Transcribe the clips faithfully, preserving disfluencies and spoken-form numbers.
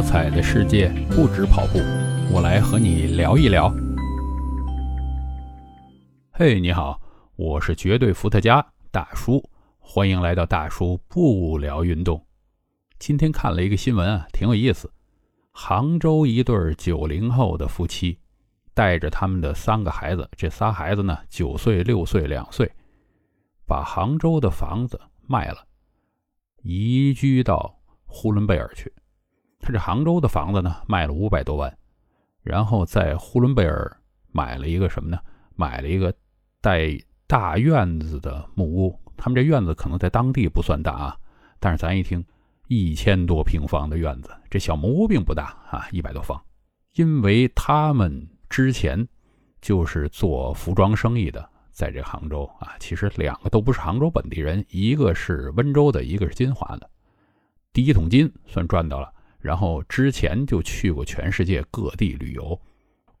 多彩的世界不止跑步，我来和你聊一聊。嘿、hey, 你好，我是绝对伏特加大叔，欢迎来到大叔不聊运动。今天看了一个新闻啊，挺有意思。杭州一对九零后的夫妻带着他们的三个孩子，这仨孩子呢九岁六岁两岁，把杭州的房子卖了，移居到呼伦贝尔去。他这杭州的房子呢卖了五百多万，然后在呼伦贝尔买了一个什么呢，买了一个带大院子的木屋。他们这院子可能在当地不算大啊，但是咱一听一千多平方的院子，这小木屋并不大啊，一百多方。因为他们之前就是做服装生意的，在这杭州啊，其实两个都不是杭州本地人，一个是温州的，一个是金华的。第一桶金算赚到了，然后之前就去过全世界各地旅游，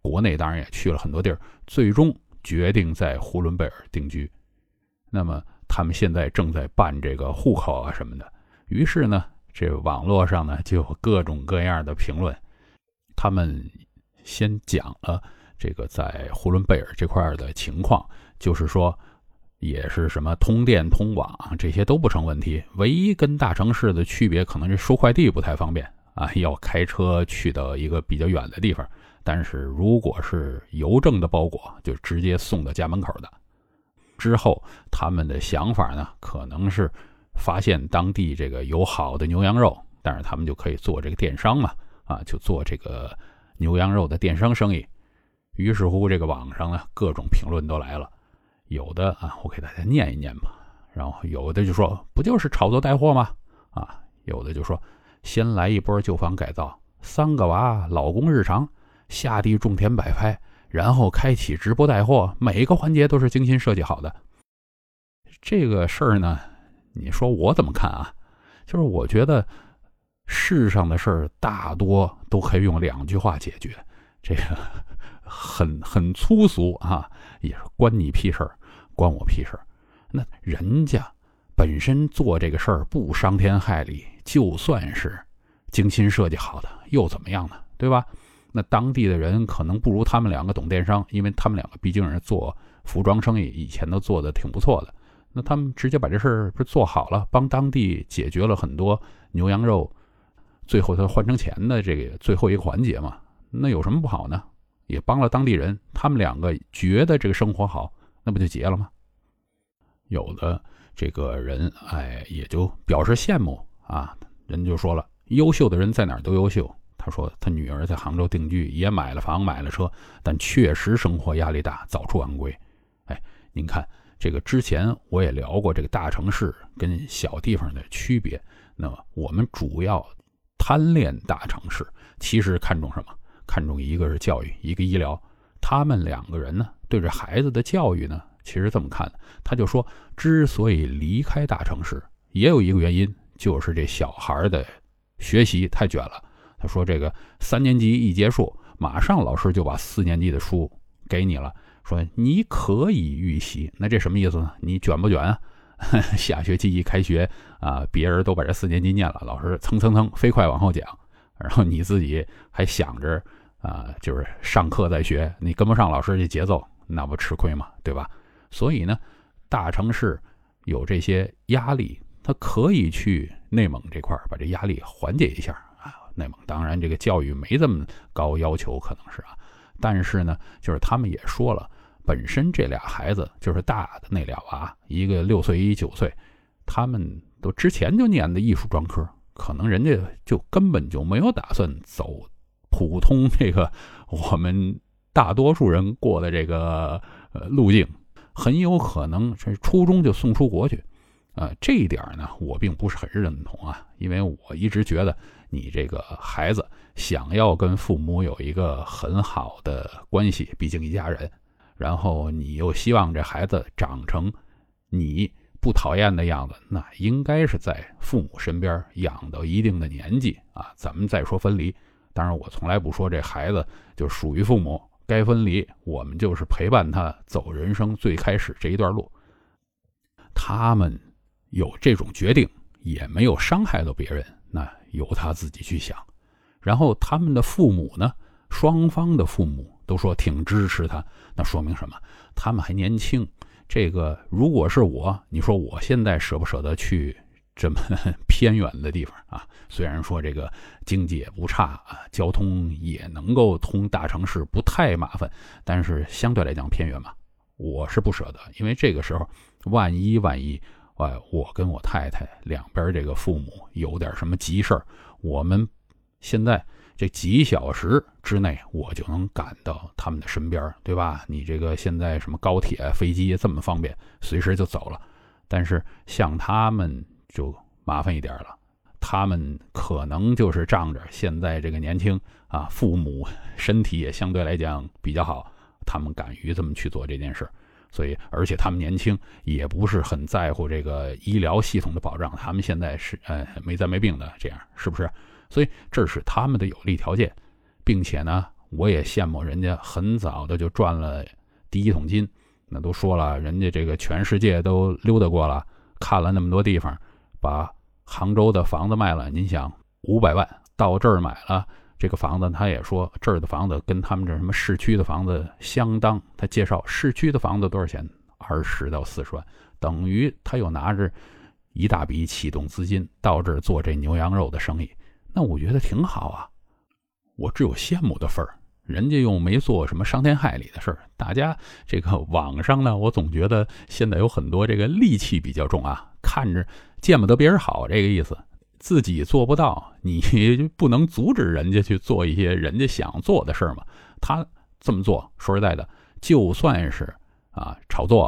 国内当然也去了很多地儿，最终决定在呼伦贝尔定居。那么他们现在正在办这个户口啊什么的，于是呢这网络上呢就有各种各样的评论。他们先讲了这个在呼伦贝尔这块的情况，就是说也是什么通电通网这些都不成问题，唯一跟大城市的区别可能是收快递不太方便啊，要开车去到一个比较远的地方，但是如果是邮政的包裹就直接送到家门口的。之后他们的想法呢可能是发现当地这个有好的牛羊肉，但是他们就可以做这个电商嘛，啊，就做这个牛羊肉的电商生意。于是乎这个网上呢各种评论都来了，有的啊，我给大家念一念吧。然后有的就说不就是炒作带货吗？啊，有的就说先来一波旧房改造，三个娃老公日常，下地种田摆拍，然后开启直播带货，每一个环节都是精心设计好的。这个事儿呢，你说我怎么看啊？就是我觉得世上的事儿大多都可以用两句话解决，这个很很粗俗啊，也是关你屁事儿，关我屁事儿。那人家本身做这个事儿不伤天害理，就算是精心设计好的又怎么样呢，对吧？那当地的人可能不如他们两个懂电商，因为他们两个毕竟是做服装生意，以前都做的挺不错的。那他们直接把这事儿不做好了，帮当地解决了很多牛羊肉最后他换成钱的这个最后一个环节嘛，那有什么不好呢？也帮了当地人，他们两个觉得这个生活好，那不就结了吗？有的这个人哎，也就表示羡慕啊，人就说了，优秀的人在哪儿都优秀。他说他女儿在杭州定居，也买了房买了车，但确实生活压力大，早出晚归。哎，您看这个之前我也聊过这个大城市跟小地方的区别，那么我们主要贪恋大城市，其实看重什么？看重一个是教育，一个医疗。他们两个人呢对着孩子的教育呢其实这么看，他就说之所以离开大城市也有一个原因，就是这小孩的学习太卷了。他说这个三年级一结束，马上老师就把四年级的书给你了，说你可以预习。那这什么意思呢？你卷不卷啊？下学期一开学啊，别人都把这四年级念了，老师蹭蹭蹭飞快往后讲，然后你自己还想着啊、呃，就是上课在学，你跟不上老师这节奏，那不吃亏嘛，对吧？所以呢，大城市有这些压力，他可以去内蒙这块把这压力缓解一下啊。内蒙当然这个教育没这么高要求，可能是啊，但是呢，就是他们也说了，本身这俩孩子就是大的那俩娃，一个六岁，一九岁，他们都之前就念的艺术专科，可能人家就根本就没有打算走普通这个我们大多数人过的这个呃路径，很有可能是初中就送出国去。呃，这一点呢，我并不是很认同啊，因为我一直觉得你这个孩子想要跟父母有一个很好的关系，毕竟一家人，然后你又希望这孩子长成你不讨厌的样子，那应该是在父母身边养到一定的年纪啊，咱们再说分离。当然我从来不说这孩子就属于父母该分离，我们就是陪伴他走人生最开始这一段路。他们有这种决定也没有伤害到别人，那由他自己去想。然后他们的父母呢，双方的父母都说挺支持他，那说明什么？他们还年轻。这个如果是我，你说我现在舍不舍得去这么偏远的地方啊？虽然说这个经济也不差啊，交通也能够通大城市，不太麻烦，但是相对来讲偏远嘛，我是不舍得，因为这个时候万一万一，哎，我跟我太太两边这个父母有点什么急事儿，我们现在这几小时之内我就能赶到他们的身边，对吧？你这个现在什么高铁飞机这么方便，随时就走了。但是像他们就麻烦一点了，他们可能就是仗着现在这个年轻啊，父母身体也相对来讲比较好，他们敢于这么去做这件事。所以而且他们年轻，也不是很在乎这个医疗系统的保障，他们现在是呃没灾没病的，这样是不是？所以这是他们的有利条件，并且呢，我也羡慕人家很早的就赚了第一桶金。那都说了，人家这个全世界都溜达过了，看了那么多地方，把杭州的房子卖了，您想五百万到这儿买了这个房子，他也说这儿的房子跟他们这什么市区的房子相当。他介绍市区的房子多少钱？二十到四十万，等于他又拿着一大笔启动资金到这儿做这牛羊肉的生意。那我觉得挺好啊，我只有羡慕的份儿，人家又没做什么伤天害理的事儿。大家这个网上呢，我总觉得现在有很多这个戾气比较重啊，看着见不得别人好这个意思，自己做不到，你不能阻止人家去做一些人家想做的事儿嘛。他这么做，说实在的，就算是啊炒作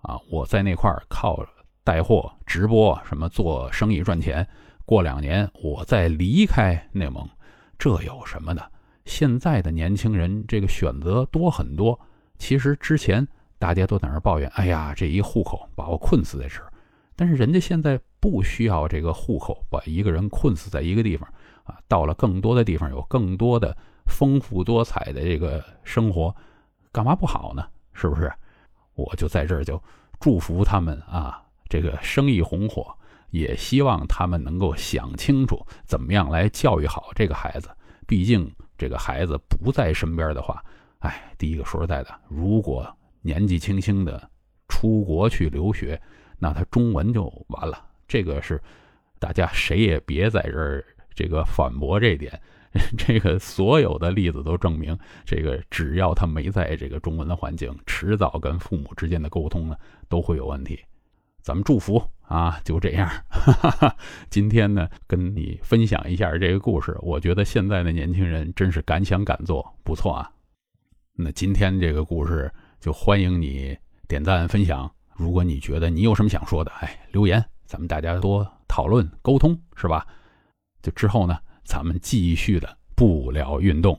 啊，我在那块儿靠带货、直播什么做生意赚钱。过两年我再离开内蒙，这有什么的？现在的年轻人这个选择多很多。其实之前大家都在那儿抱怨，哎呀，这一户口把我困死在这儿。但是人家现在不需要这个户口把一个人困死在一个地方啊，到了更多的地方，有更多的丰富多彩的这个生活，干嘛不好呢？是不是？我就在这儿就祝福他们啊，这个生意红火。也希望他们能够想清楚怎么样来教育好这个孩子。毕竟这个孩子不在身边的话，哎，第一个说实在的，如果年纪轻轻的出国去留学，那他中文就完了。这个是大家谁也别在这儿这个反驳这点，这个所有的例子都证明，这个只要他没在这个中文的环境，迟早跟父母之间的沟通呢都会有问题。咱们祝福啊，就这样。哈哈哈，今天呢，跟你分享一下这个故事，我觉得现在的年轻人真是敢想敢做，不错啊。那今天这个故事就欢迎你点赞分享，如果你觉得你有什么想说的，哎，留言，咱们大家多讨论沟通，是吧？就之后呢，咱们继续的不聊运动。